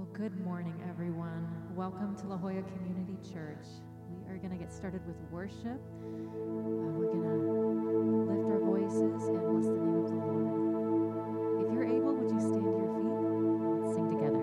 Well, good morning, everyone. Welcome to La Jolla Community Church. We are going to get started with worship. We're going to lift our voices and bless the name of the Lord. If you're able, would you stand to your feet? Let's sing together.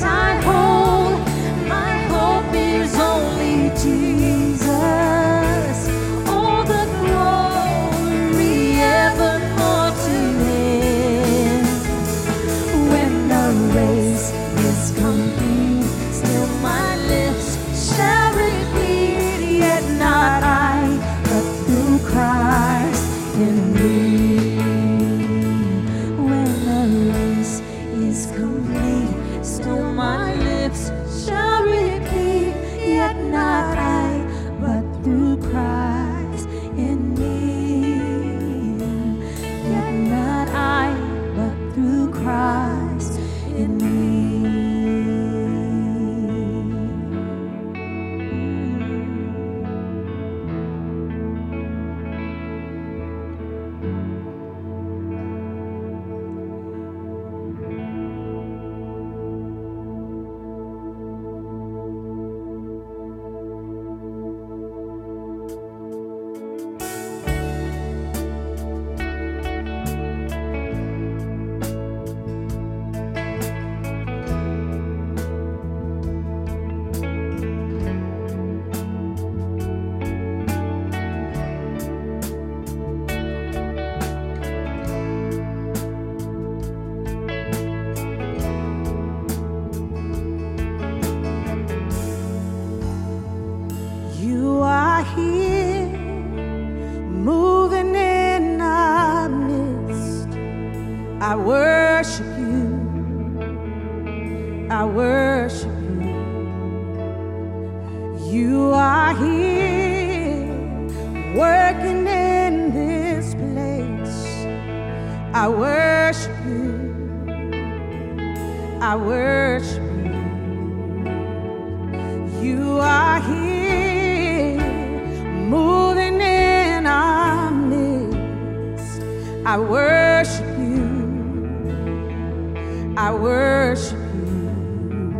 I hope I worship you. I worship you. You are here working in this place. I worship you. I worship you. You are here moving in our midst. I worship you. I worship you.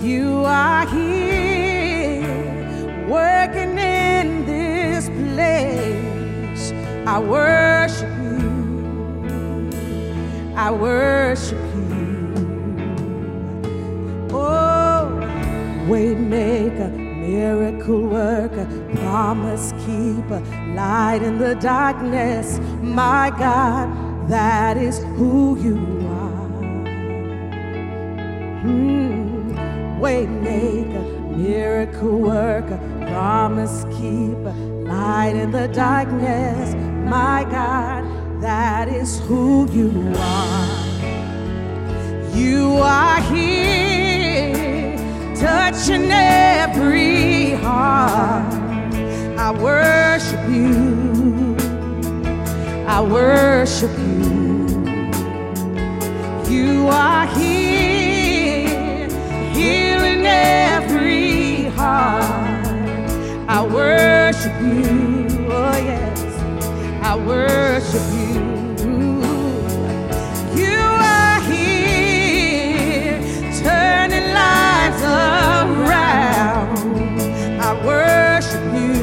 You are here working in this place. I worship you. I worship you. Oh, waymaker, miracle worker, promise keeper, light in the darkness. My God, that is who you are. Waymaker, miracle worker, promise keeper, light in the darkness. My God, that is who you are. You are here, touching every heart. I worship you. I worship you. You are here. Healing every heart. I worship you, oh yes, I worship you. You are here, turning lives around. I worship you,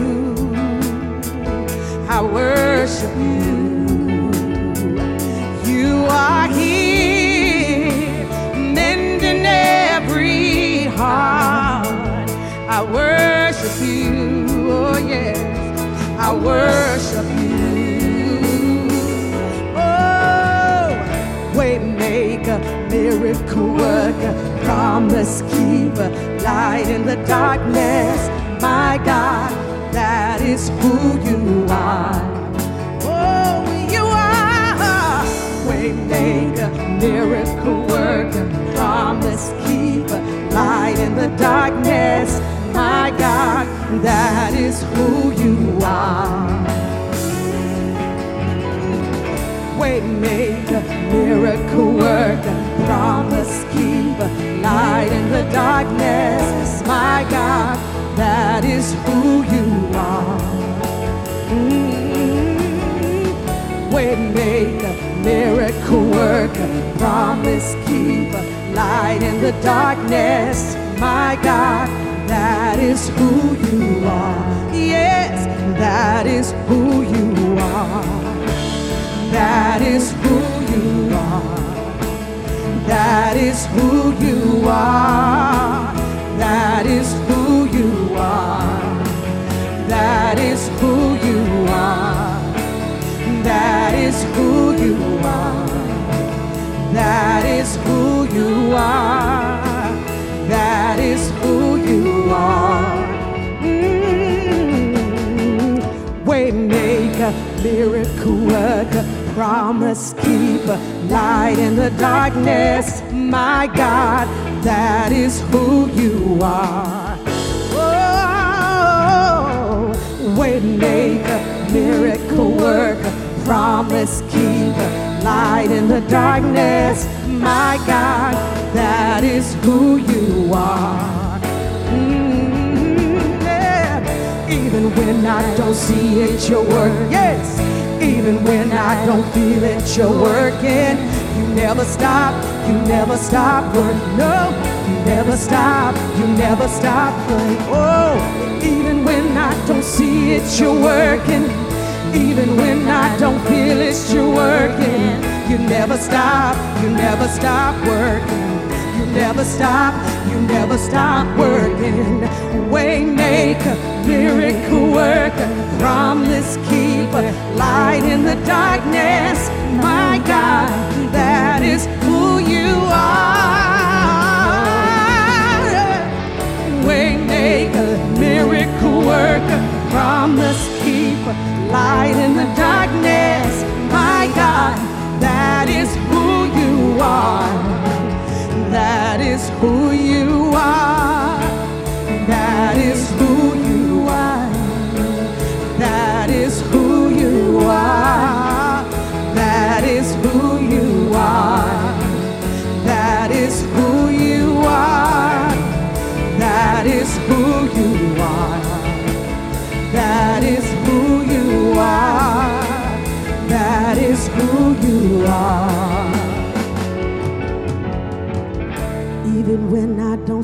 I worship you. You are here. I worship you, oh yes, I worship you. Oh, waymaker, miracle worker, promise keeper, light in the darkness. My God, that is who you are. Oh, you are waymaker, miracle worker, promise keeper, light in the darkness. My God, that is who you are. Waymaker, miracle worker, promise keeper, light in the darkness. My God, that is who you are. Waymaker, miracle worker, promise keeper, light in the darkness. My God, that is who you are. Yes, that is who you are. That is who you are. That is who you are. That is who you are. That is who you are. That is who you are. That is who you are. That is who you are. Waymaker, miracle worker, promise keeper, light in the darkness. My God, that is who you are. Oh, waymaker, miracle worker, promise keeper, light in the darkness. My God, that is who you are. Yeah. Even when I don't see it, you're working. Yes. Even when I don't feel it, you're working. You never stop. You never stop working. No. You never stop. You never stop working. Oh. Even when I don't see it, you're working. Even when I don't feel it, you're working. You never stop. You never stop working. You never stop, you never stop working. Waymaker, miracle worker, promise keeper, light in the darkness. My God, that is who you are. Waymaker, miracle worker, promise keeper, light in the darkness. My God, that is. you are. Even when I don't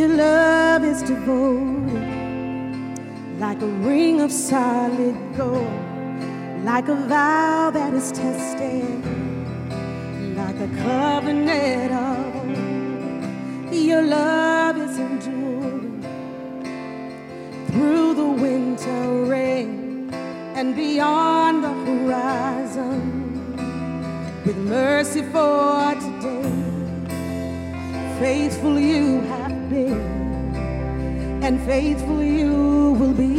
Your love is devoted, like a ring of solid gold, like a vow that is tested, like a covenant of old. Your love is enduring through the winter rain and beyond the horizon. With mercy for today, faithful you have been, and faithful you will be.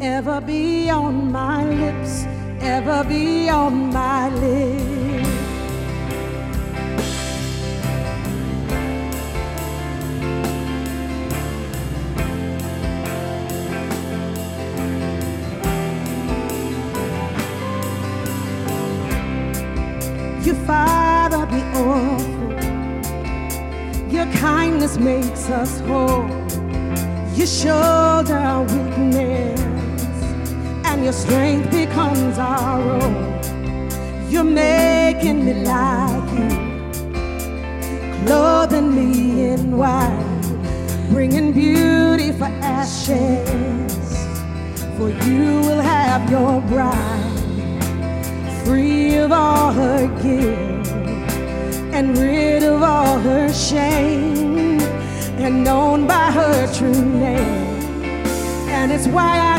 ever be on my lips, ever be on my lips. Your Father be all. Your kindness makes us whole. You shoulder our weakness, and your strength becomes our own. You're making me like you, clothing me in white, bringing beauty for ashes. For you will have your bride, free of all her guilt, and rid of all her shame, and known by her true name. And it's why I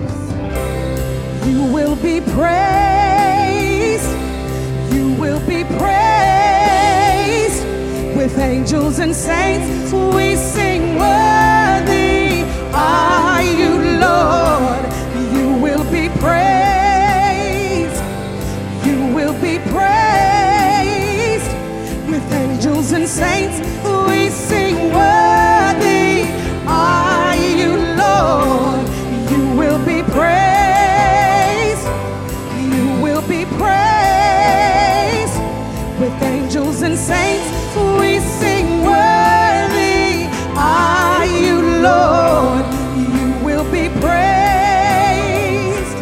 You will be praised, you will be praised. With angels and saints we sing, worthy are you, Lord. You will be praised, you will be praised. With angels and saints we sing, worthy are you, Lord. You will be praised, you will be praised. With angels and saints we sing, worthy are you, Lord. You will be praised,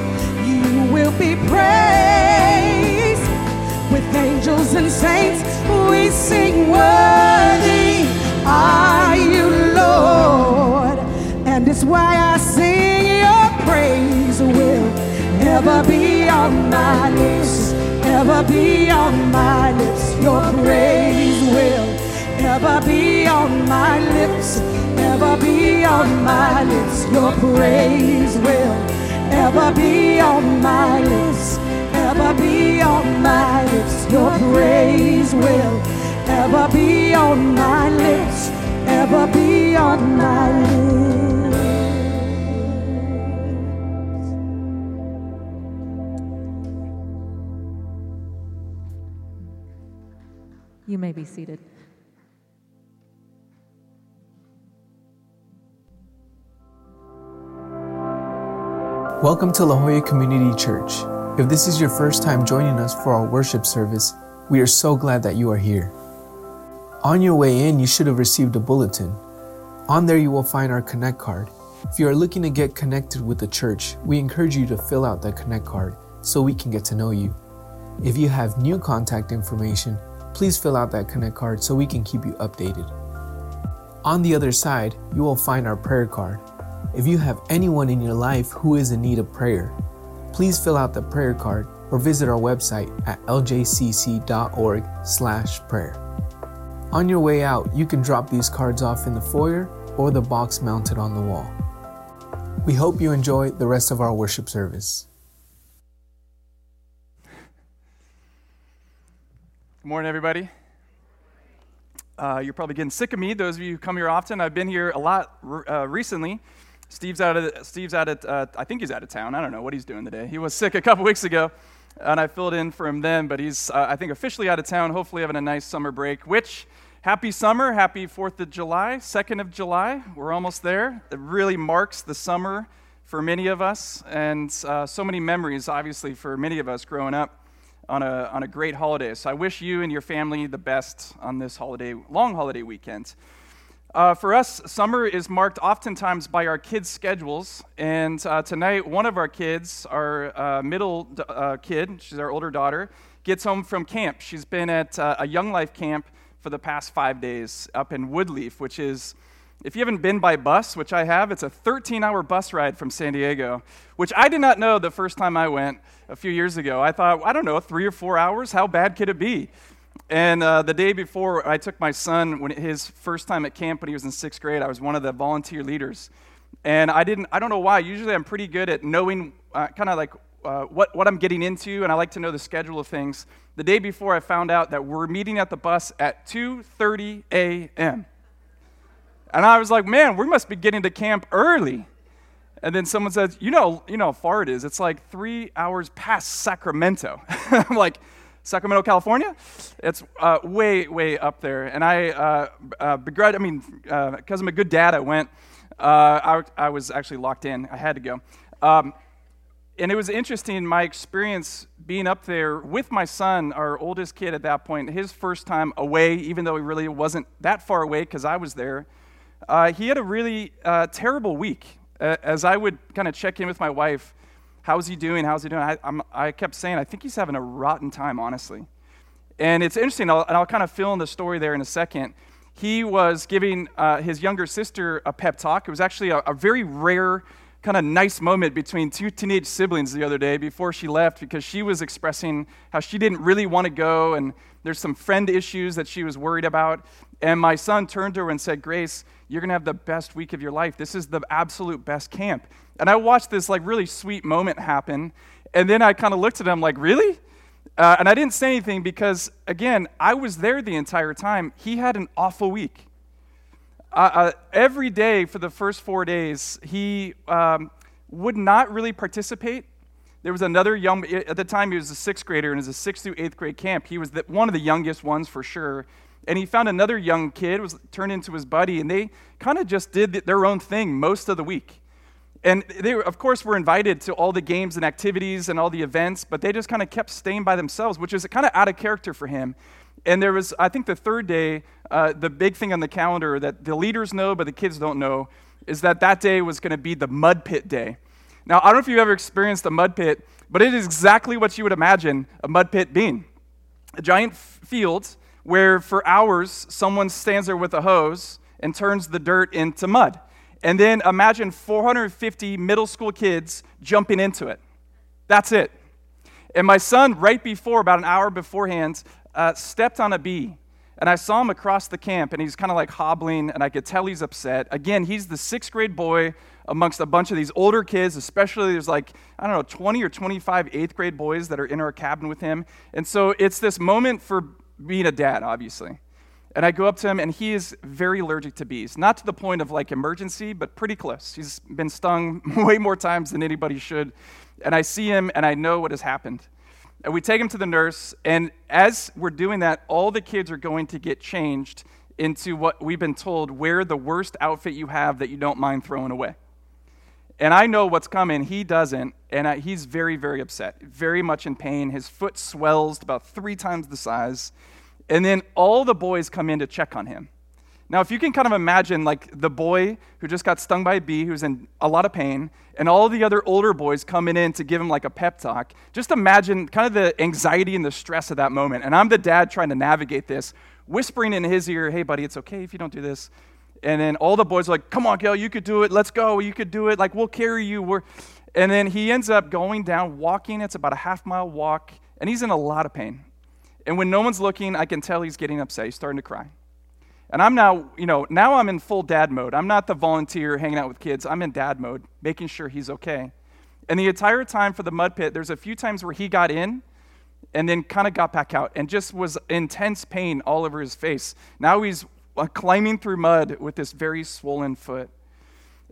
you will be praised. With angels and saints we sing, worthy are you, Lord. And it's why I sing your praise will ever be on my lips, ever be on my lips. Your praise will ever be on my lips, ever be on my lips. Your praise will ever be on my lips, ever be on Your praise will ever be on my lips, ever be on my lips. You may be seated. Welcome to La Jolla Community Church. If this is your first time joining us for our worship service, we are so glad that you are here. On your way in, you should have received a bulletin. On there, you will find our Connect card. If you are looking to get connected with the church, we encourage you to fill out that Connect card so we can get to know you. If you have new contact information, please fill out that Connect card so we can keep you updated. On the other side, you will find our prayer card. If you have anyone in your life who is in need of prayer, please fill out the prayer card or visit our website at ljcc.org/prayer. On your way out, you can drop these cards off in the foyer or the box mounted on the wall. We hope you enjoy the rest of our worship service. Good morning, everybody. You're probably getting sick of me, those of you who come here often. I've been here a lot recently. Steve's out of I think he's out of town. I don't know what he's doing today. He was sick a couple weeks ago, and I filled in for him then, but he's, I think, officially out of town, hopefully having a nice summer break, which, happy summer, happy 4th of July, 2nd of July. We're almost there. It really marks the summer for many of us, and so many memories, obviously, for many of us growing up on a great holiday. So I wish you and your family the best on this holiday, long holiday weekend. For us, summer is marked oftentimes by our kids' schedules, and tonight one of our kids, our middle kid, she's our older daughter, gets home from camp. She's been at a Young Life camp for the past 5 days up in Woodleaf, which is, if you haven't been by bus, which I have, it's a 13-hour bus ride from San Diego, which I did not know the first time I went a few years ago. I thought, I don't know, 3 or 4 hours? How bad could it be? And the day before, I took my son, when his first time at camp when he was in 6th grade, I was one of the volunteer leaders. And I don't know why, usually I'm pretty good at knowing what I'm getting into, and I like to know the schedule of things. The day before, I found out that we're meeting at the bus at 2:30 a.m. And I was like, man, we must be getting to camp early. And then someone says, you know how far it is. It's like 3 hours past Sacramento. I'm like, Sacramento, California? It's way, way up there. And because I'm a good dad, I went. I was actually locked in. I had to go. And it was interesting, my experience being up there with my son, our oldest kid at that point, his first time away, even though he really wasn't that far away because I was there. He had a really terrible week. As I would kind of check in with my wife, How's he doing? I kept saying, I think he's having a rotten time, honestly. And it's interesting, I'll kind of fill in the story there in a second. He was giving his younger sister a pep talk. It was actually a very rare kind of nice moment between two teenage siblings the other day before she left, because she was expressing how she didn't really want to go, and there's some friend issues that she was worried about. And my son turned to her and said, Grace, you're going to have the best week of your life. This is the absolute best camp. And I watched this like really sweet moment happen, and then I kind of looked at him like, really? And I didn't say anything because, again, I was there the entire time. He had an awful week. Every day for the first 4 days, he would not really participate. There was another young, at the time he was a 6th grader, and it was a 6th through 8th grade camp. He was one of the youngest ones for sure. And he found another young kid, was turned into his buddy, and they kind of just did their own thing most of the week. And they, of course, were invited to all the games and activities and all the events, but they just kind of kept staying by themselves, which is kind of out of character for him. And there was, I think the third day, the big thing on the calendar that the leaders know but the kids don't know is that day was going to be the mud pit day. Now, I don't know if you've ever experienced a mud pit, but it is exactly what you would imagine a mud pit being. A giant field where for hours someone stands there with a hose and turns the dirt into mud. And then imagine 450 middle school kids jumping into it. That's it. And my son, right before, about an hour beforehand, stepped on a bee. And I saw him across the camp, and he's kind of like hobbling, and I could tell he's upset. Again, he's the sixth grade boy amongst a bunch of these older kids, especially there's like, 20 or 25 eighth grade boys that are in our cabin with him. And so it's this moment for being a dad, obviously. And I go up to him, and he is very allergic to bees. Not to the point of like emergency, but pretty close. He's been stung way more times than anybody should. And I see him, and I know what has happened. And we take him to the nurse, and as we're doing that, all the kids are going to get changed into what we've been told, wear the worst outfit you have that you don't mind throwing away. And I know what's coming. He doesn't, and he's very, very upset, very much in pain. His foot swells about 3 times the size. And then all the boys come in to check on him. Now, if you can kind of imagine, like, the boy who just got stung by a bee, who's in a lot of pain, and all the other older boys coming in to give him, like, a pep talk, just imagine kind of the anxiety and the stress of that moment. And I'm the dad trying to navigate this, whispering in his ear, hey, buddy, it's okay if you don't do this. And then all the boys are like, come on, Gil, you could do it. Let's go. You could do it. Like, we'll carry you. And then he ends up going down, walking. It's about a half-mile walk, and he's in a lot of pain. And when no one's looking, I can tell he's getting upset. He's starting to cry. And I'm now, now I'm in full dad mode. I'm not the volunteer hanging out with kids. I'm in dad mode, making sure he's okay. And the entire time for the mud pit, there's a few times where he got in and then kind of got back out and just was intense pain all over his face. Now he's climbing through mud with this very swollen foot.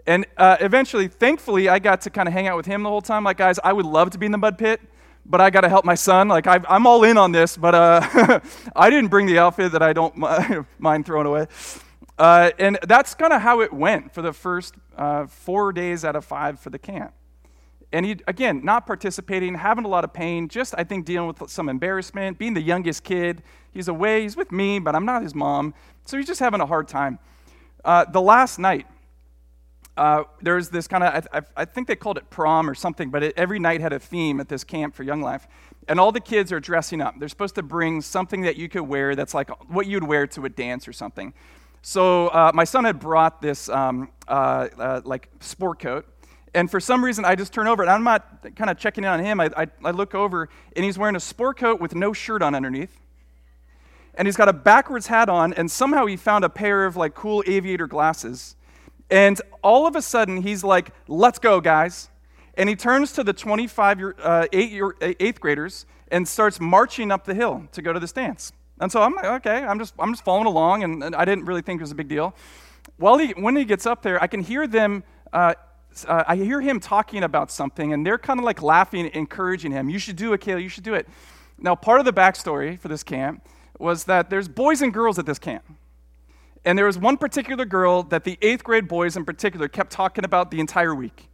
And eventually, thankfully, I got to kind of hang out with him the whole time. Like, guys, I would love to be in the mud pit, but I got to help my son. Like, I'm all in on this, but I didn't bring the outfit that I don't mind throwing away. And that's kind of how it went for the first 4 days out of 5 for the camp. And he, again, not participating, having a lot of pain, just, I think, dealing with some embarrassment, being the youngest kid. He's away, he's with me, but I'm not his mom. So he's just having a hard time. The last night, there's this kind of, I think they called it prom or something, but every night had a theme at this camp for Young Life. And all the kids are dressing up. They're supposed to bring something that you could wear that's like what you'd wear to a dance or something. So my son had brought this like sport coat. And for some reason, I just turn over, and I'm not kind of checking in on him. I look over, and he's wearing a sport coat with no shirt on underneath. And he's got a backwards hat on, and somehow he found a pair of like cool aviator glasses. And all of a sudden, he's like, let's go, guys. And he turns to the 8th graders and starts marching up the hill to go to this dance. And so I'm like, okay, I'm just following along, and I didn't really think it was a big deal. When he gets up there, I can hear them, I hear him talking about something, and they're kind of like laughing, encouraging him. You should do it, Kayla, you should do it. Now, part of the backstory for this camp was that there's boys and girls at this camp. And there was one particular girl that the 8th grade boys in particular kept talking about the entire week.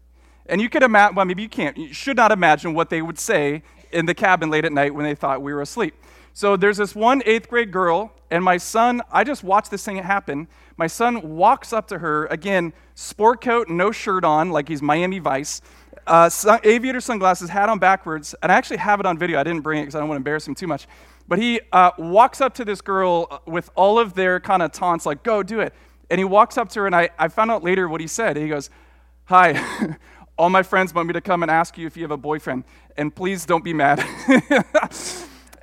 And you could imagine, well, maybe you can't, you should not imagine what they would say in the cabin late at night when they thought we were asleep. So there's this one 8th grade girl, and my son, I just watched this thing happen. My son walks up to her, again, sport coat, no shirt on, like he's Miami Vice, aviator sunglasses, hat on backwards, and I actually have it on video. I didn't bring it because I don't want to embarrass him too much. But he walks up to this girl with all of their kind of taunts, like, go do it. And he walks up to her, and I found out later what he said. He goes, hi, all my friends want me to come and ask you if you have a boyfriend, and please don't be mad.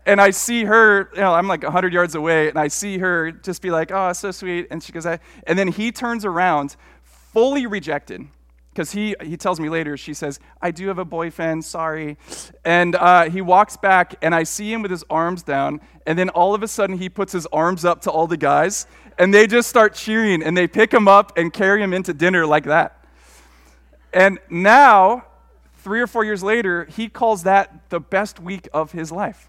And I see her, I'm like 100 yards away, and I see her just be like, oh, so sweet. And she goes, and then he turns around, fully rejected. Because he tells me later, she says, I do have a boyfriend, sorry. And he walks back, and I see him with his arms down, and then all of a sudden he puts his arms up to all the guys, and they just start cheering, and they pick him up and carry him into dinner like that. And now, 3 or 4 years later, he calls that the best week of his life.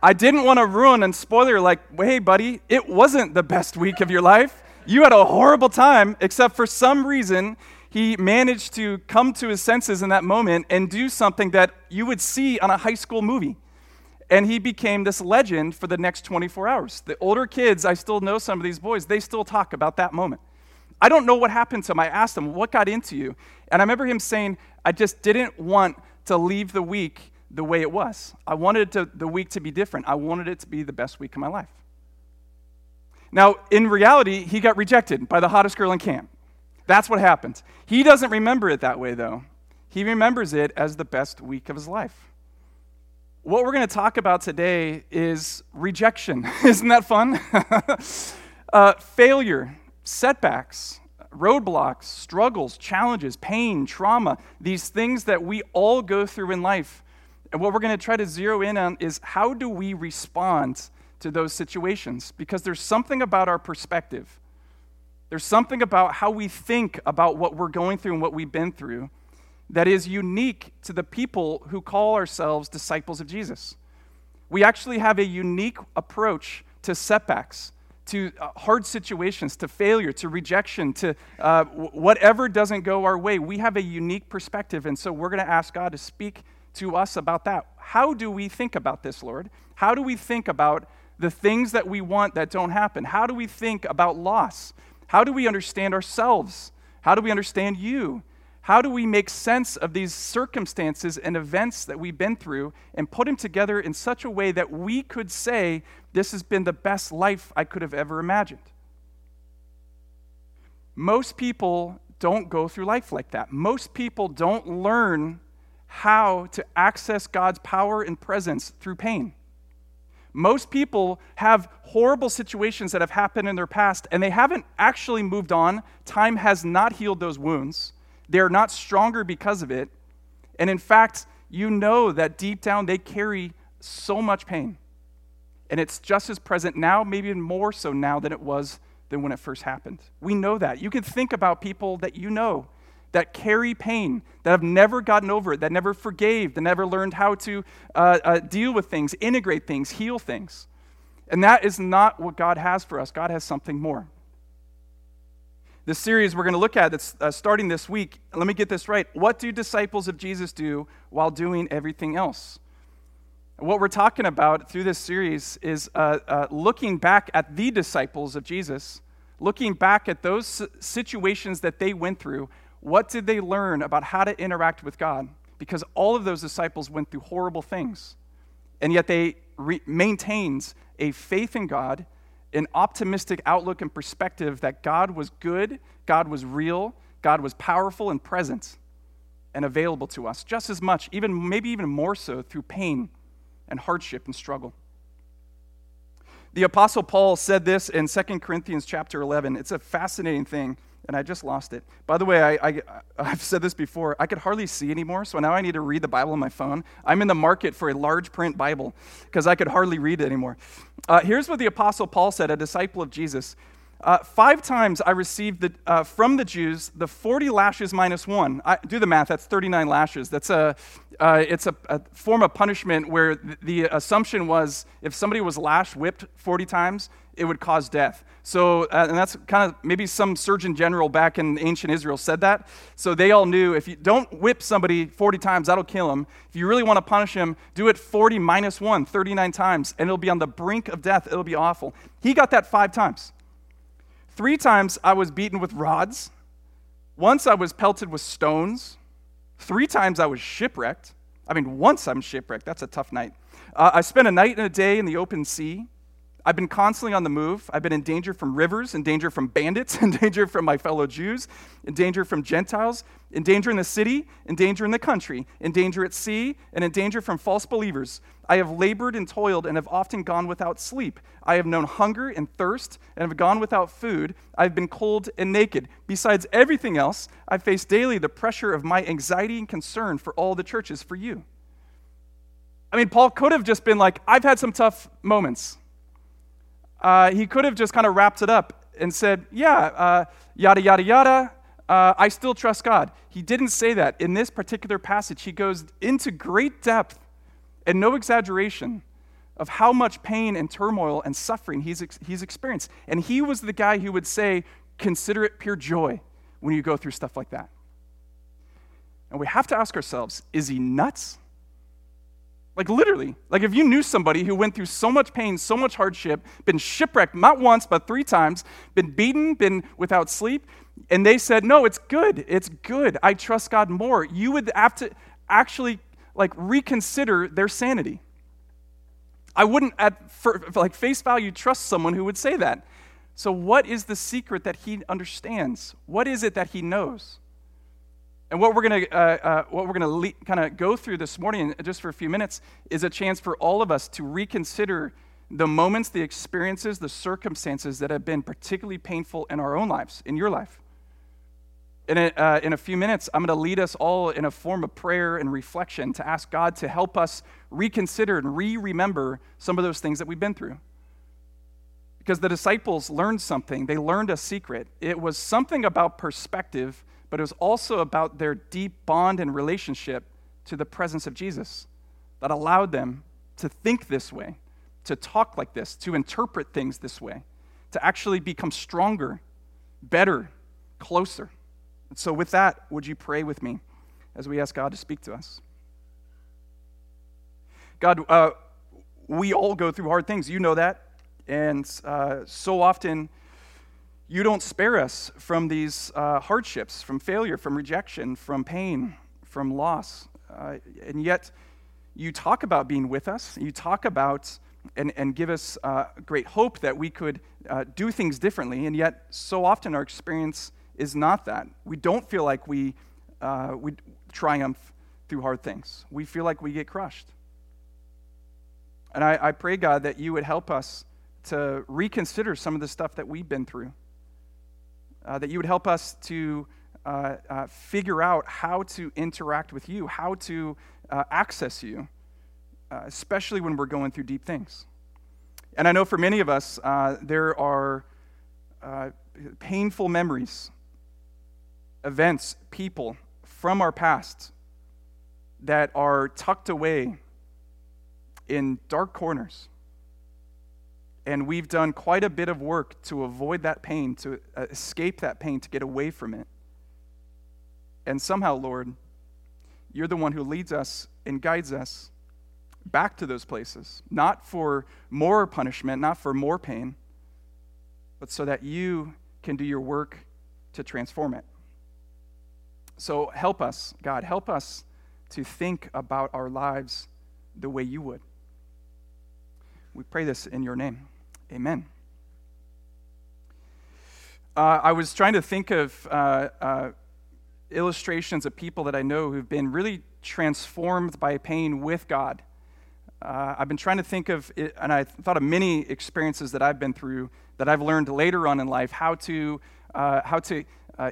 I didn't want to ruin and spoiler, like, hey, buddy, it wasn't the best week of your life. You had a horrible time, except for some reason, he managed to come to his senses in that moment and do something that you would see on a high school movie. And he became this legend for the next 24 hours. The older kids, I still know some of these boys, they still talk about that moment. I don't know what happened to him. I asked him, what got into you? And I remember him saying, I just didn't want to leave the week the way it was. I wanted the week to be different. I wanted it to be the best week of my life. Now, in reality, he got rejected by the hottest girl in camp. That's what happened. He doesn't remember it that way, though. He remembers it as the best week of his life. What we're going to talk about today is rejection. Isn't that fun? Failure, setbacks, roadblocks, struggles, challenges, pain, trauma, these things that we all go through in life. And what we're going to try to zero in on is how do we respond to those situations? Because there's something about our perspective. There's something about how we think about what we're going through and what we've been through that is unique to the people who call ourselves disciples of Jesus. We actually have a unique approach to setbacks, to hard situations, to failure, to rejection, to whatever doesn't go our way. We have a unique perspective, and so we're going to ask God to speak to us about that. How do we think about this, Lord? How do we think about the things that we want that don't happen? How do we think about loss? How do we understand ourselves? How do we understand you? How do we make sense of these circumstances and events that we've been through and put them together in such a way that we could say, this has been the best life I could have ever imagined? Most people don't go through life like that. Most people don't learn how to access God's power and presence through pain. Most people have horrible situations that have happened in their past, and they haven't actually moved on. Time has not healed those wounds. They're not stronger because of it. And in fact, you know that deep down they carry so much pain. And it's just as present now, maybe even more so now than it was than when it first happened. We know that. You can think about people that you know that carry pain, that have never gotten over it, that never forgave, that never learned how to deal with things, integrate things, heal things. And that is not what God has for us. God has something more. The series we're going to look at that's starting this week, let me get this right, what do disciples of Jesus do while doing everything else? What we're talking about through this series is looking back at the disciples of Jesus, looking back at those situations that they went through. What did they learn about how to interact with God? Because all of those disciples went through horrible things, and yet they maintained a faith in God, an optimistic outlook and perspective that God was good, God was real, God was powerful and present and available to us just as much, even maybe even more so through pain and hardship and struggle. The Apostle Paul said this in 2 Corinthians chapter 11. It's a fascinating thing, and I just lost it. By the way, I've said this before. I could hardly see anymore, so now I need to read the Bible on my phone. I'm in the market for a large print Bible because I could hardly read it anymore. Here's what the Apostle Paul said, a disciple of Jesus. 5 times I received from the Jews the 40 lashes minus 1. Do the math, that's 39 lashes. That's a form of punishment where the assumption was if somebody was lash whipped 40 times, it would cause death. So, and that's kind of maybe some surgeon general back in ancient Israel said that. So they all knew if you don't whip somebody 40 times, that'll kill him. If you really want to punish him, do it 40 minus 1, 39 times, and it'll be on the brink of death. It'll be awful. He got that 5 times. 3 times I was beaten with rods. Once I was pelted with stones. 3 times I was shipwrecked. I mean, once I'm shipwrecked. That's a tough night. I spent a night and a day in the open sea. I've been constantly on the move. I've been in danger from rivers, in danger from bandits, in danger from my fellow Jews, in danger from Gentiles, in danger in the city, in danger in the country, in danger at sea, and in danger from false believers. I have labored and toiled and have often gone without sleep. I have known hunger and thirst and have gone without food. I've been cold and naked. Besides everything else, I face daily the pressure of my anxiety and concern for all the churches for you. I mean, Paul could have just been like, I've had some tough moments. He could have just kind of wrapped it up and said, yada, yada, yada, I still trust God. He didn't say that. In this particular passage, he goes into great depth and no exaggeration of how much pain and turmoil and suffering he's experienced. And he was the guy who would say, consider it pure joy when you go through stuff like that. And we have to ask ourselves, is he nuts? Like literally, like if you knew somebody who went through so much pain, so much hardship, been shipwrecked, not once, but 3 times, been beaten, been without sleep, and they said, no, it's good, I trust God more, you would have to actually like reconsider their sanity. I wouldn't at face value trust someone who would say that. So what is the secret that he understands? What is it that he knows? And what we're going to kind of go through this morning, just for a few minutes, is a chance for all of us to reconsider the moments, the experiences, the circumstances that have been particularly painful in our own lives, in your life. In a few minutes, I'm going to lead us all in a form of prayer and reflection to ask God to help us reconsider and remember some of those things that we've been through. Because the disciples learned something. They learned a secret. It was something about perspective, but it was also about their deep bond and relationship to the presence of Jesus that allowed them to think this way, to talk like this, to interpret things this way, to actually become stronger, better, closer. And so with that, would you pray with me as we ask God to speak to us? God, we all go through hard things. You know that. And so often, you don't spare us from these hardships, from failure, from rejection, from pain, from loss. And yet, you talk about being with us. You talk about and give us great hope that we could do things differently. And yet, so often, our experience is not that. We don't feel like we triumph through hard things. We feel like we get crushed. And I pray, God, that you would help us to reconsider some of the stuff that we've been through, that you would help us to figure out how to interact with you, how to access you, especially when we're going through deep things. And I know for many of us, there are painful memories, events, people from our past that are tucked away in dark corners. And we've done quite a bit of work to avoid that pain, to escape that pain, to get away from it. And somehow, Lord, you're the one who leads us and guides us back to those places, not for more punishment, not for more pain, but so that you can do your work to transform it. So help us, God, help us to think about our lives the way you would. We pray this in your name. Amen. I was trying to think of illustrations of people that I know who've been really transformed by pain with God. I've been trying to think of it, and I thought of many experiences that I've been through that I've learned later on in life how to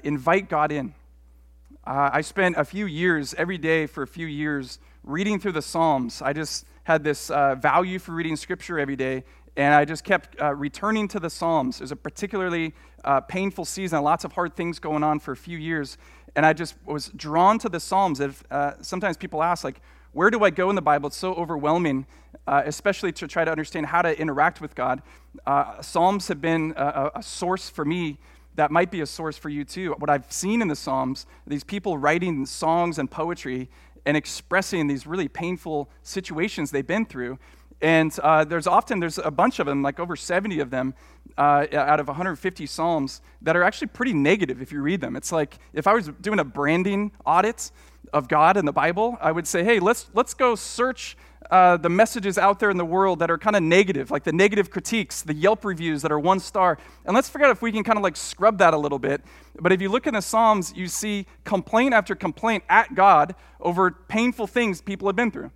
invite God in. I spent a few years, every day for a few years, reading through the Psalms. I just had this value for reading Scripture every day, and I just kept returning to the Psalms. It was a particularly painful season, lots of hard things going on for a few years, and I just was drawn to the Psalms. Sometimes people ask, like, where do I go in the Bible? It's so overwhelming, especially to try to understand how to interact with God. Psalms have been a source for me that might be a source for you too. What I've seen in the Psalms, these people writing songs and poetry, and expressing these really painful situations they've been through. And there's a bunch of them, like over 70 of them, out of 150 Psalms, that are actually pretty negative if you read them. It's like, if I was doing a branding audit of God in the Bible, I would say, hey, let's go search the messages out there in the world that are kind of negative, like the negative critiques, the Yelp reviews that are 1 star. And let's figure out if we can kind of like scrub that a little bit. But if you look in the Psalms, you see complaint after complaint at God over painful things people have been through.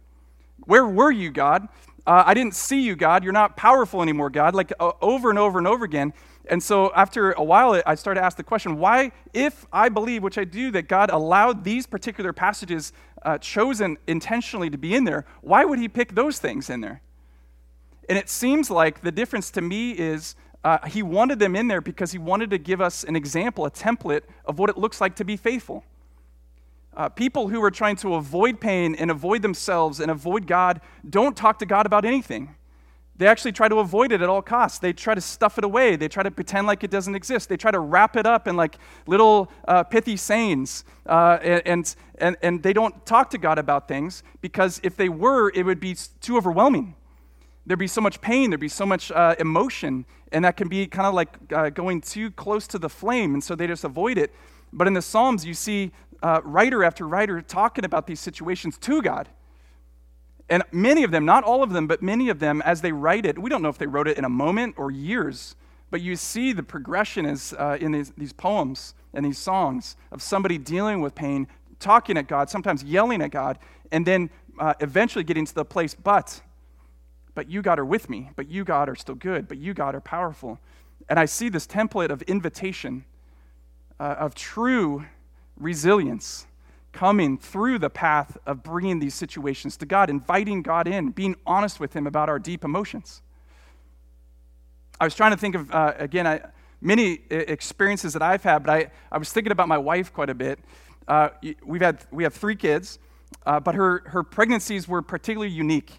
Where were you, God? I didn't see you, God. You're not powerful anymore, God, like over and over and over again. And so after a while, I started to ask the question, why, if I believe, which I do, that God allowed these particular passages chosen intentionally to be in there, why would he pick those things in there? And it seems like the difference to me is he wanted them in there because he wanted to give us an example, a template of what it looks like to be faithful. People who are trying to avoid pain and avoid themselves and avoid God don't talk to God about anything. They actually try to avoid it at all costs. They try to stuff it away. They try to pretend like it doesn't exist. They try to wrap it up in like little pithy sayings, and they don't talk to God about things because if they were, it would be too overwhelming. There'd be so much pain. There'd be so much emotion, and that can be kind of like going too close to the flame, and so they just avoid it. But in the Psalms, you see writer after writer talking about these situations to God. And many of them, not all of them, but many of them, as they write it, we don't know if they wrote it in a moment or years, but you see the progression is in these poems and these songs of somebody dealing with pain, talking at God, sometimes yelling at God, and then eventually getting to the place, but you, God, are with me. But you, God, are still good. But you, God, are powerful. And I see this template of invitation, of true resilience coming through the path of bringing these situations to God, inviting God in, being honest with him about our deep emotions. I was trying to think of, many experiences that I've had, but I was thinking about my wife quite a bit. We have 3 kids, but her pregnancies were particularly unique.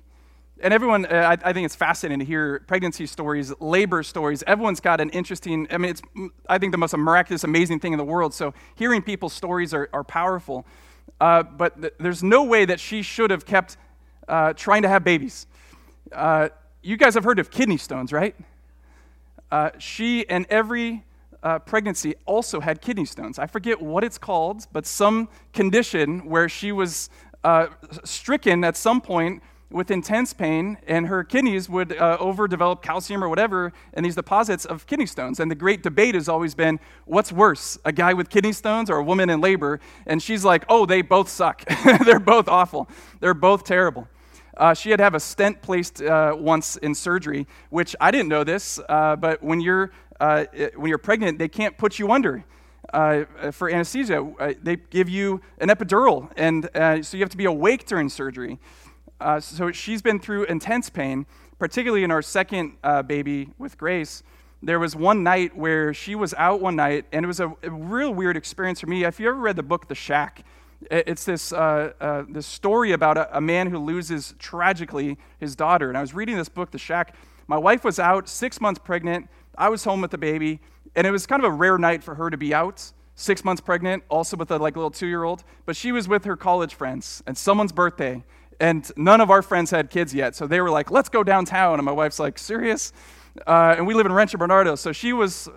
And everyone, I think it's fascinating to hear pregnancy stories, labor stories. Everyone's got an interesting, it's, I think, the most miraculous, amazing thing in the world. So hearing people's stories are powerful. But there's no way that she should have kept trying to have babies. You guys have heard of kidney stones, right? She and every pregnancy also had kidney stones. I forget what it's called, but some condition where she was stricken at some point with intense pain, and her kidneys would overdevelop calcium or whatever, and these deposits of kidney stones. And the great debate has always been, what's worse, a guy with kidney stones or a woman in labor? And she's like, oh, they both suck. They're both awful. They're both terrible. She had to have a stent placed once in surgery, which I didn't know this, but when you're pregnant, they can't put you under for anesthesia. They give you an epidural, and so you have to be awake during surgery. So she's been through intense pain, particularly in our second baby with Grace. There was one night where she was out one night, and it was a real weird experience for me. If you ever read the book, The Shack, it's this story about a man who loses tragically his daughter. And I was reading this book, The Shack. My wife was out, 6 months pregnant. I was home with the baby, and it was kind of a rare night for her to be out. 6 months pregnant, also with a little 2-year-old. But she was with her college friends, and someone's birthday. And none of our friends had kids yet, so they were like, let's go downtown. And my wife's like, serious? And we live in Rancho Bernardo. So she was,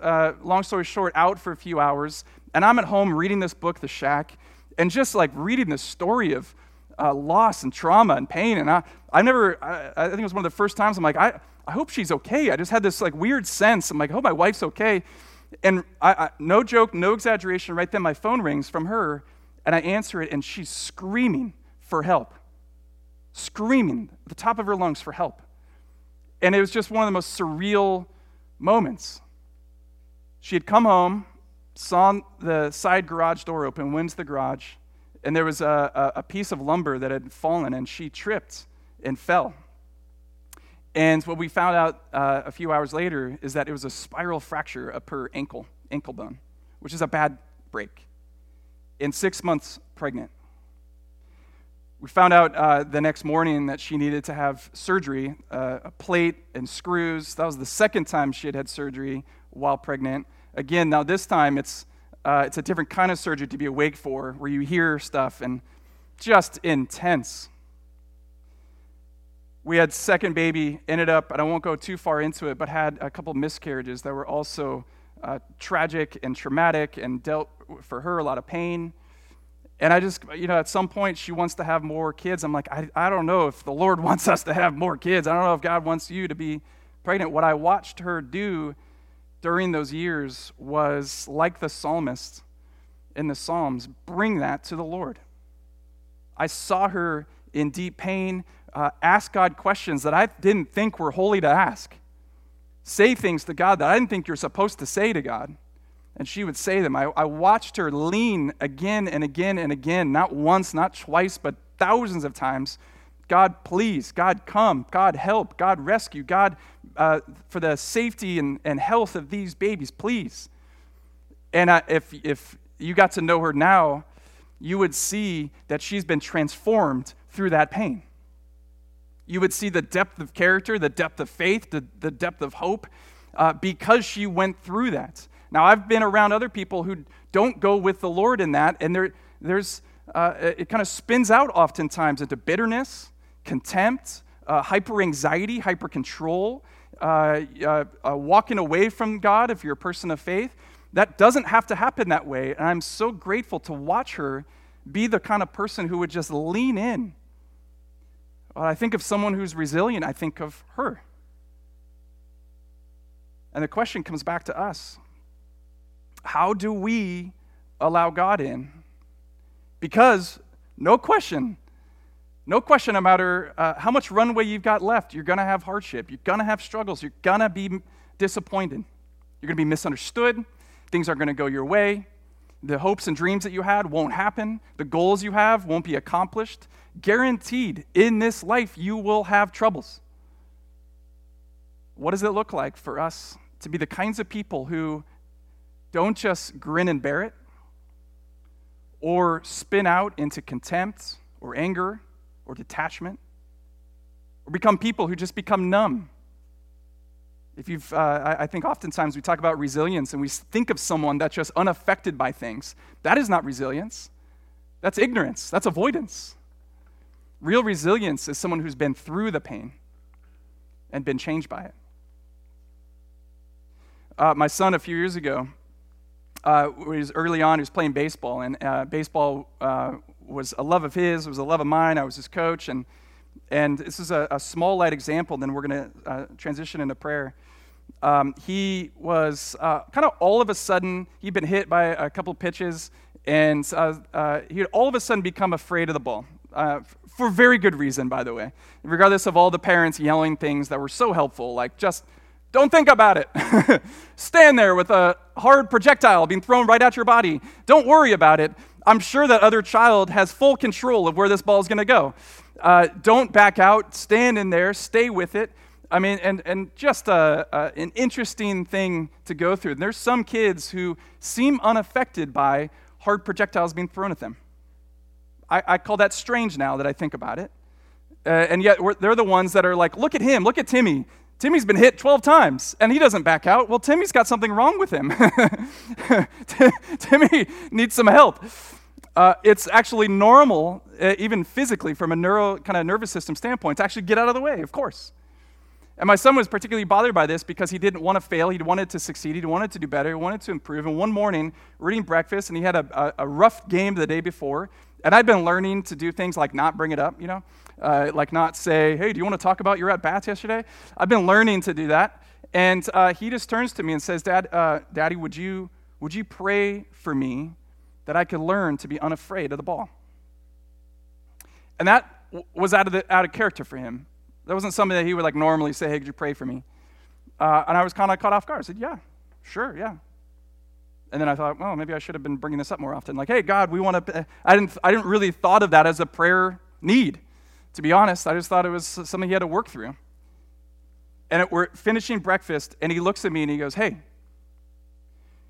long story short, out for a few hours. And I'm at home reading this book, The Shack, and just like reading this story of loss and trauma and pain. And I think it was one of the first times I'm like, I hope she's okay. I just had this weird sense. I'm like, I hope my wife's okay. And I no joke, no exaggeration, right then my phone rings from her, and I answer it, and she's screaming for help. Screaming at the top of her lungs for help. And it was just one of the most surreal moments. She had come home, saw the side garage door open, went to the garage, and there was a piece of lumber that had fallen, and she tripped and fell. And what we found out a few hours later is that it was a spiral fracture of her ankle bone, which is a bad break, and 6 months pregnant. We found out the next morning that she needed to have surgery, a plate and screws. That was the second time she had surgery while pregnant. Again, now this time it's a different kind of surgery to be awake for, where you hear stuff and just intense. We had second baby, ended up, and I won't go too far into it, but had a couple miscarriages that were also tragic and traumatic and dealt for her a lot of pain. And I just, at some point she wants to have more kids. I'm like, I don't know if the Lord wants us to have more kids. I don't know if God wants you to be pregnant. What I watched her do during those years was, like the psalmist in the Psalms, bring that to the Lord. I saw her in deep pain, ask God questions that I didn't think were holy to ask. Say things to God that I didn't think you're supposed to say to God. And she would say them. I watched her lean again and again and again, not once, not twice, but thousands of times. God, please. God, come. God, help. God, rescue. God, for the safety and health of these babies, please. And if you got to know her now, you would see that she's been transformed through that pain. You would see the depth of character, the depth of faith, the depth of hope, because she went through that. Now, I've been around other people who don't go with the Lord in that, and it kind of spins out oftentimes into bitterness, contempt, hyper-anxiety, hyper-control, walking away from God if you're a person of faith. That doesn't have to happen that way, and I'm so grateful to watch her be the kind of person who would just lean in. When I think of someone who's resilient, I think of her. And the question comes back to us. How do we allow God in? Because, no question no matter how much runway you've got left, you're going to have hardship. You're going to have struggles. You're going to be disappointed. You're going to be misunderstood. Things aren't going to go your way. The hopes and dreams that you had won't happen. The goals you have won't be accomplished. Guaranteed, in this life, you will have troubles. What does it look like for us to be the kinds of people who don't just grin and bear it, or spin out into contempt, or anger, or detachment, or become people who just become numb? If you've, I think oftentimes we talk about resilience and we think of someone that's just unaffected by things. That is not resilience. That's ignorance. That's avoidance. Real resilience is someone who's been through the pain and been changed by it. My son, a few years ago, was early on, he was playing baseball, and baseball was a love of his, it was a love of mine, I was his coach, and this is a small light example, then we're going to transition into prayer. He was kind of all of a sudden, he'd been hit by a couple pitches, and he had all of a sudden become afraid of the ball, for very good reason, by the way, regardless of all the parents yelling things that were so helpful, like just, don't think about it. Stand there with a hard projectile being thrown right at your body. Don't worry about it. I'm sure that other child has full control of where this ball is going to go. Don't back out. Stand in there. Stay with it. I mean, and just an interesting thing to go through. And there's some kids who seem unaffected by hard projectiles being thrown at them. I call that strange now that I think about it. And yet they're the ones that are like, look at him. Look at Timmy. Timmy's been hit 12 times, and he doesn't back out. Well, Timmy's got something wrong with him. Timmy needs some help. It's actually normal, even physically, from a nervous system standpoint, to actually get out of the way, of course. And my son was particularly bothered by this because he didn't want to fail. He wanted to succeed. He wanted to do better. He wanted to improve. And one morning, we're eating breakfast, and he had a rough game the day before. And I'd been learning to do things like not bring it up, like not say, hey, do you want to talk about your at-bats yesterday? I've been learning to do that. And he just turns to me and says, Daddy, would you pray for me that I could learn to be unafraid of the ball? And that was out of character for him. That wasn't something that he would like normally say, hey, could you pray for me? And I was kind of caught off guard. I said, yeah, sure, yeah. And then I thought, well, maybe I should have been bringing this up more often. Like, hey, God, we want to... I didn't really thought of that as a prayer need. To be honest, I just thought it was something he had to work through. And we're finishing breakfast, and he looks at me, and he goes, hey,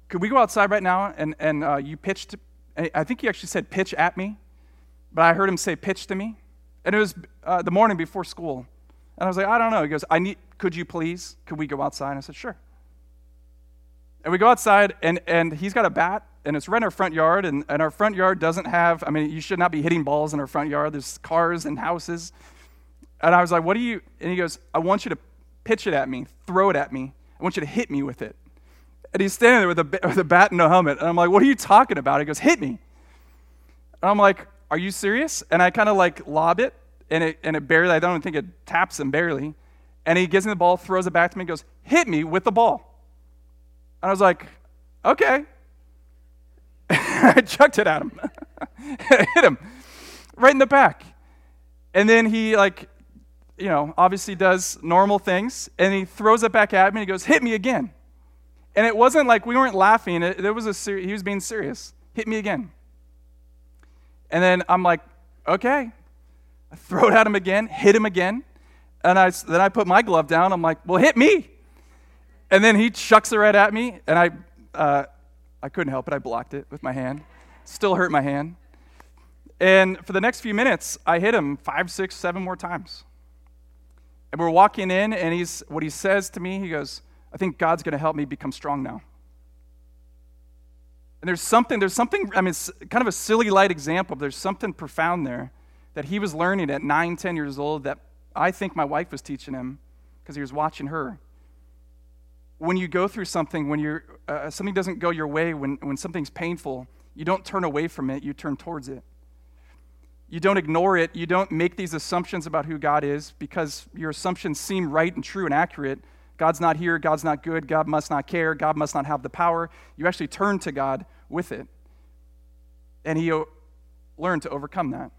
could we go outside right now? And you pitched... I think he actually said pitch at me, but I heard him say pitch to me. And it was the morning before school. And I was like, I don't know. He goes, could you please? Could we go outside? And I said, sure. And we go outside, and he's got a bat, and it's right in our front yard, and our front yard doesn't have, you should not be hitting balls in our front yard. There's cars and houses. And I was like, what do you, and he goes, I want you to pitch it at me, throw it at me. I want you to hit me with it. And he's standing there with a bat and no helmet. And I'm like, what are you talking about? He goes, hit me. And I'm like, are you serious? And I kind of like lob it, and it barely, I don't think it taps him barely. And he gives me the ball, throws it back to me, and goes, hit me with the ball. And I was like, okay. I chucked it at him. Hit him right in the back. And then he obviously does normal things, and he throws it back at me, and he goes, hit me again. And it wasn't like we weren't laughing. He was being serious. Hit me again. And then I'm like, okay. I throw it at him again, hit him again. And then I put my glove down. I'm like, well, hit me. And then he chucks it right at me, and I couldn't help it. I blocked it with my hand. Still hurt my hand. And for the next few minutes, I hit him 5, 6, 7 more times. And we're walking in, and what he says to me, he goes, I think God's going to help me become strong now. And there's something, it's kind of a silly light example, but there's something profound there that he was learning at 9, 10 years old that I think my wife was teaching him because he was watching her. When you go through something, when something doesn't go your way, when something's painful, you don't turn away from it, you turn towards it. You don't ignore it, you don't make these assumptions about who God is, because your assumptions seem right and true and accurate. God's not here, God's not good, God must not care, God must not have the power. You actually turn to God with it. And he learn to overcome that.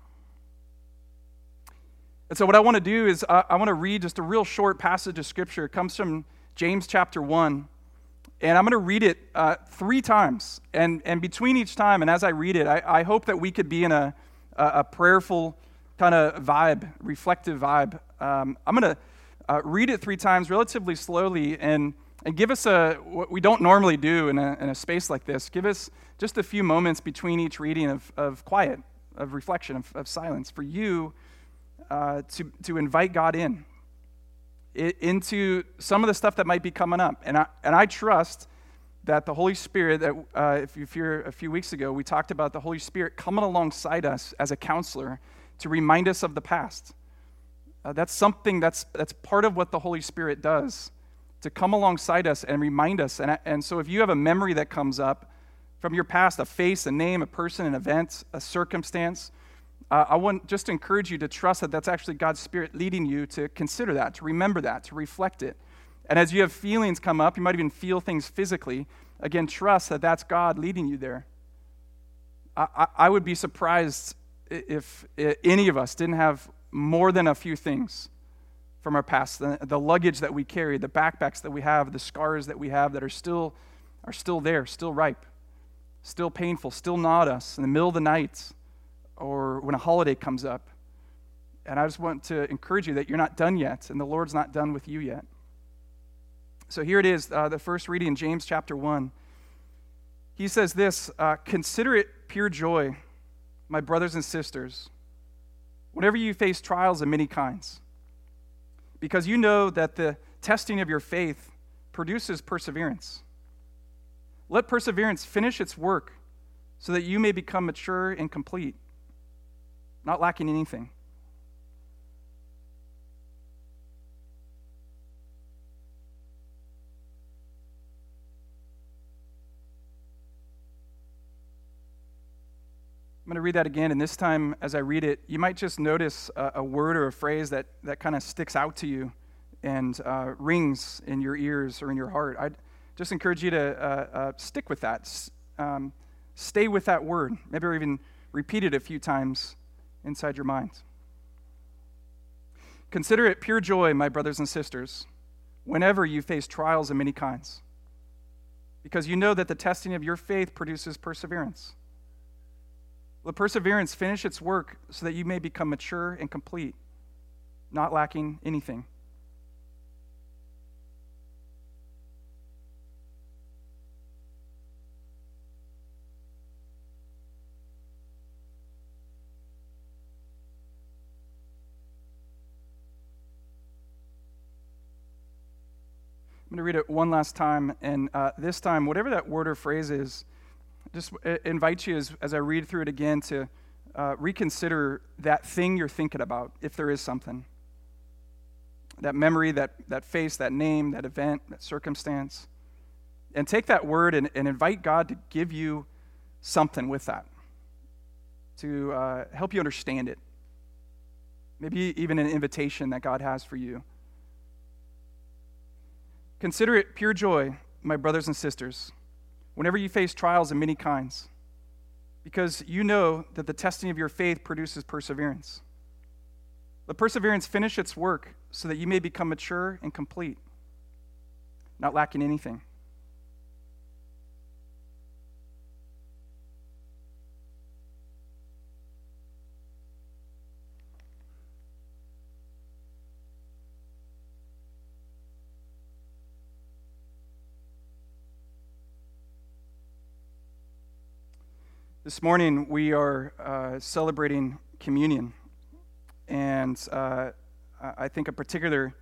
And so what I want to do is I want to read just a real short passage of Scripture. It comes from James chapter 1. And I'm going to read it three times. And between each time, and as I read it, I hope that we could be in a prayerful kind of vibe, reflective vibe. I'm going to read it three times relatively slowly and give us what we don't normally do in a space like this. Give us just a few moments between each reading of quiet, of reflection, of silence, for you to invite God into some of the stuff that might be coming up. And I trust that the Holy Spirit, that if you fear a few weeks ago, we talked about the Holy Spirit coming alongside us as a counselor to remind us of the past. That's something that's part of what the Holy Spirit does, to come alongside us and remind us. And so if you have a memory that comes up from your past, a face, a name, a person, an event, a circumstance, I want just to encourage you to trust that that's actually God's Spirit leading you to consider that, to remember that, to reflect it. And as you have feelings come up, you might even feel things physically. Again, trust that that's God leading you there. I would be surprised if any of us didn't have more than a few things from our past, the luggage that we carry, the backpacks that we have, the scars that we have that are still there, still ripe, still painful, still gnaw at us in the middle of the night or when a holiday comes up. And I just want to encourage you that you're not done yet, and the Lord's not done with you yet. So here it is, the first reading in James chapter 1. He says this, "Consider it pure joy, my brothers and sisters, whenever you face trials of many kinds, because you know that the testing of your faith produces perseverance. Let perseverance finish its work so that you may become mature and complete, not lacking anything." I'm going to read that again, and this time as I read it, you might just notice a word or a phrase that kind of sticks out to you and rings in your ears or in your heart. I'd just encourage you to stick with that. Stay with that word. Maybe even repeat it a few times inside your mind. Consider it pure joy, my brothers and sisters, whenever you face trials of many kinds, because you know that the testing of your faith produces perseverance. Let perseverance finish its work so that you may become mature and complete, not lacking anything. I'm going to read it one last time, and this time, whatever that word or phrase is, just invite you as I read through it again to reconsider that thing you're thinking about, if there is something. That memory, that face, that name, that event, that circumstance. And take that word and invite God to give you something with that, to help you understand it. Maybe even an invitation that God has for you. Consider it pure joy, my brothers and sisters, whenever you face trials of many kinds, because you know that the testing of your faith produces perseverance. Let perseverance finish its work so that you may become mature and complete, not lacking anything. This morning, we are celebrating communion, and I think a particular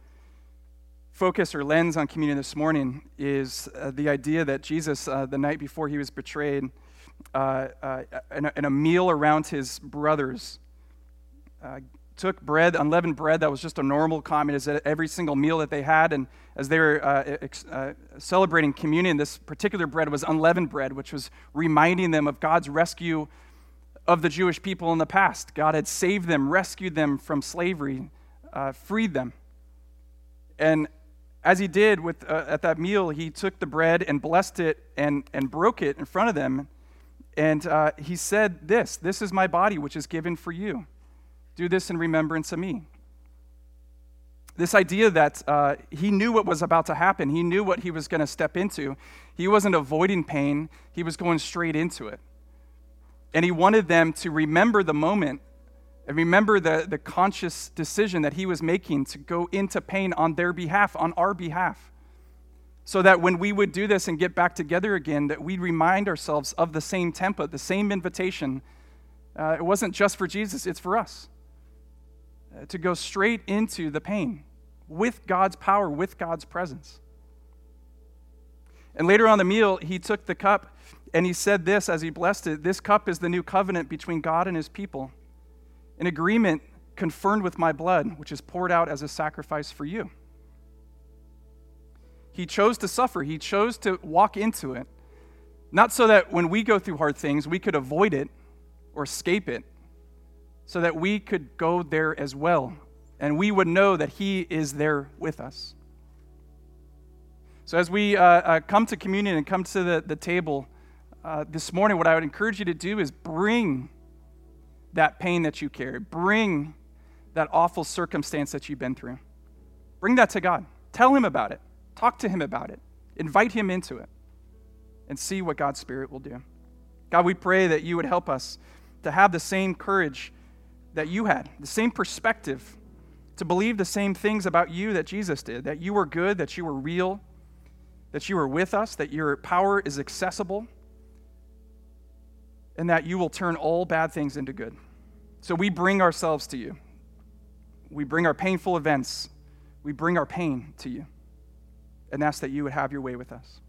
focus or lens on communion this morning is the idea that Jesus, the night before he was betrayed, in a meal around his brothers, took bread, unleavened bread that was just a normal common at every single meal that they had, and as they were celebrating communion, this particular bread was unleavened bread, which was reminding them of God's rescue of the Jewish people in the past. God had saved them, rescued them from slavery, freed them. And as he did at that meal, he took the bread and blessed it and broke it in front of them And he said this, "This is my body, which is given for you. Do this in remembrance of me." This idea that he knew what was about to happen. He knew what he was going to step into. He wasn't avoiding pain. He was going straight into it. And he wanted them to remember the moment and remember the conscious decision that he was making to go into pain on their behalf, on our behalf, so that when we would do this and get back together again, that we'd remind ourselves of the same template, the same invitation. It wasn't just for Jesus, it's for us. To go straight into the pain with God's power, with God's presence. And later on the meal, he took the cup and he said this as he blessed it, "This cup is the new covenant between God and his people, an agreement confirmed with my blood, which is poured out as a sacrifice for you." He chose to suffer. He chose to walk into it, not so that when we go through hard things, we could avoid it or escape it, so that we could go there as well, and we would know that he is there with us. So as we come to communion and come to the table this morning, what I would encourage you to do is bring that pain that you carry, bring that awful circumstance that you've been through. Bring that to God. Tell him about it. Talk to him about it. Invite him into it and see what God's Spirit will do. God, we pray that you would help us to have the same courage that you had, the same perspective, to believe the same things about you that Jesus did, that you were good, that you were real, that you were with us, that your power is accessible, and that you will turn all bad things into good. So we bring ourselves to you. We bring our painful events. We bring our pain to you, and ask that you would have your way with us.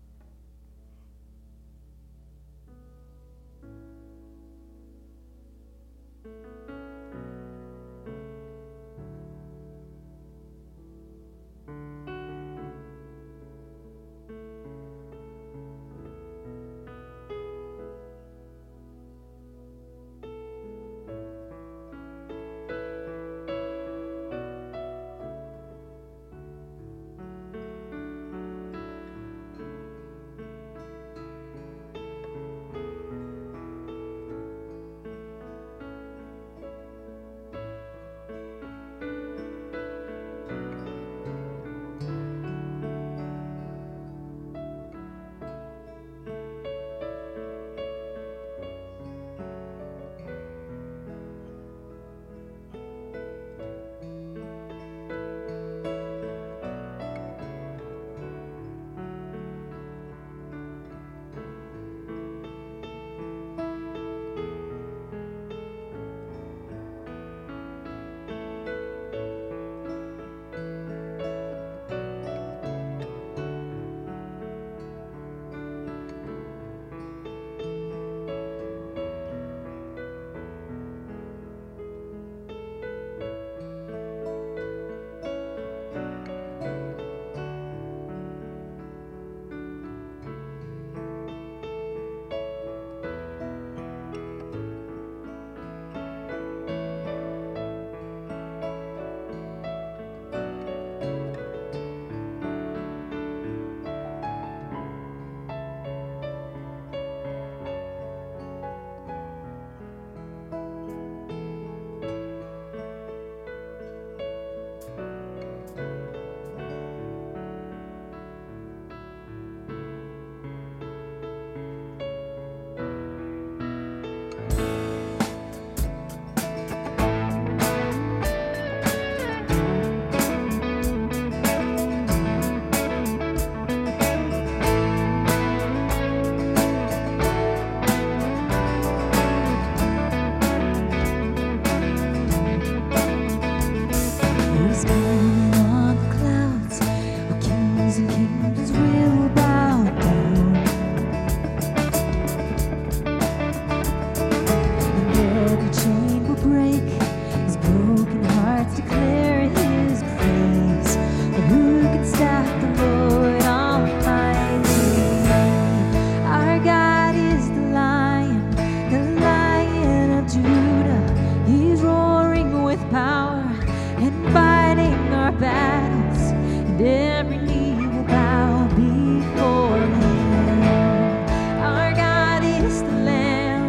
Our God is the Lamb.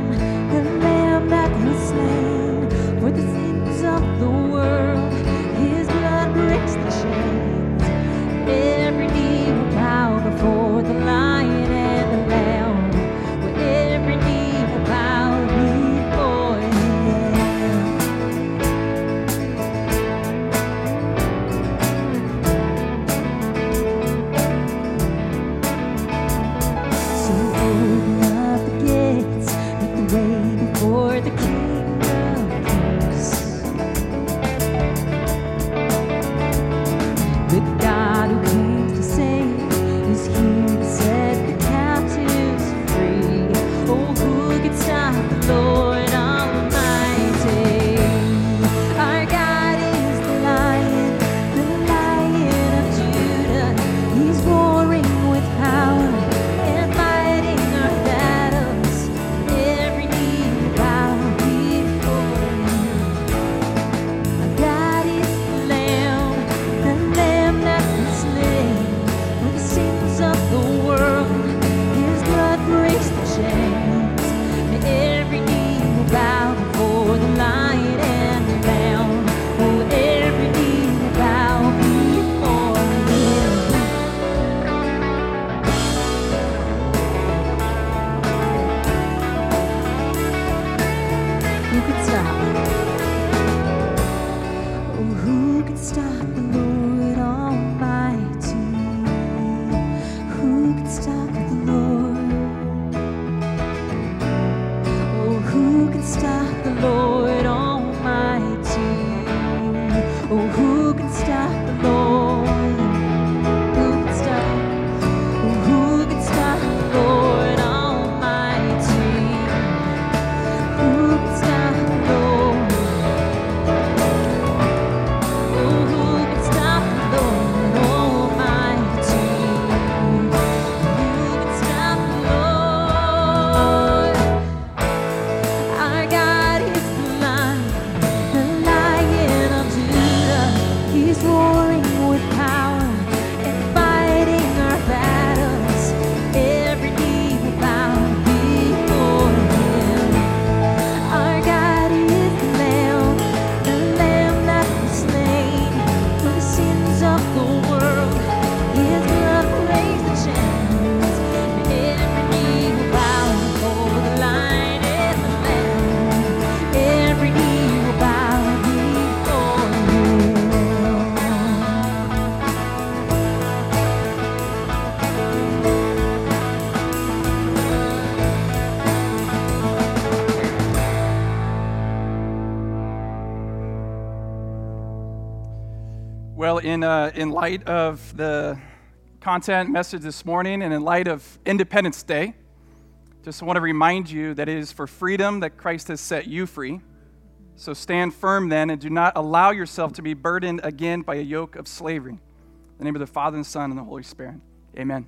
Oh, who can stop the Lord? Who can stop? Oh, who can stop the Lord Almighty? Who can stop the Lord? Oh, who can stop the Lord Almighty? Who can stop the Lord? Our God is the Lion of Judah. He's roaring with power and fighting our battles. Every knee will bow before Him. Our God is the Lamb that was slain for the sins of the world. His blood will raise the chains, and every knee will bow before the Lion and the Lamb. Every knee will bow before Him. Well, in light of the content message this morning and in light of Independence Day, just want to remind you that it is for freedom that Christ has set you free. So stand firm then and do not allow yourself to be burdened again by a yoke of slavery. In the name of the Father and the Son and the Holy Spirit. Amen.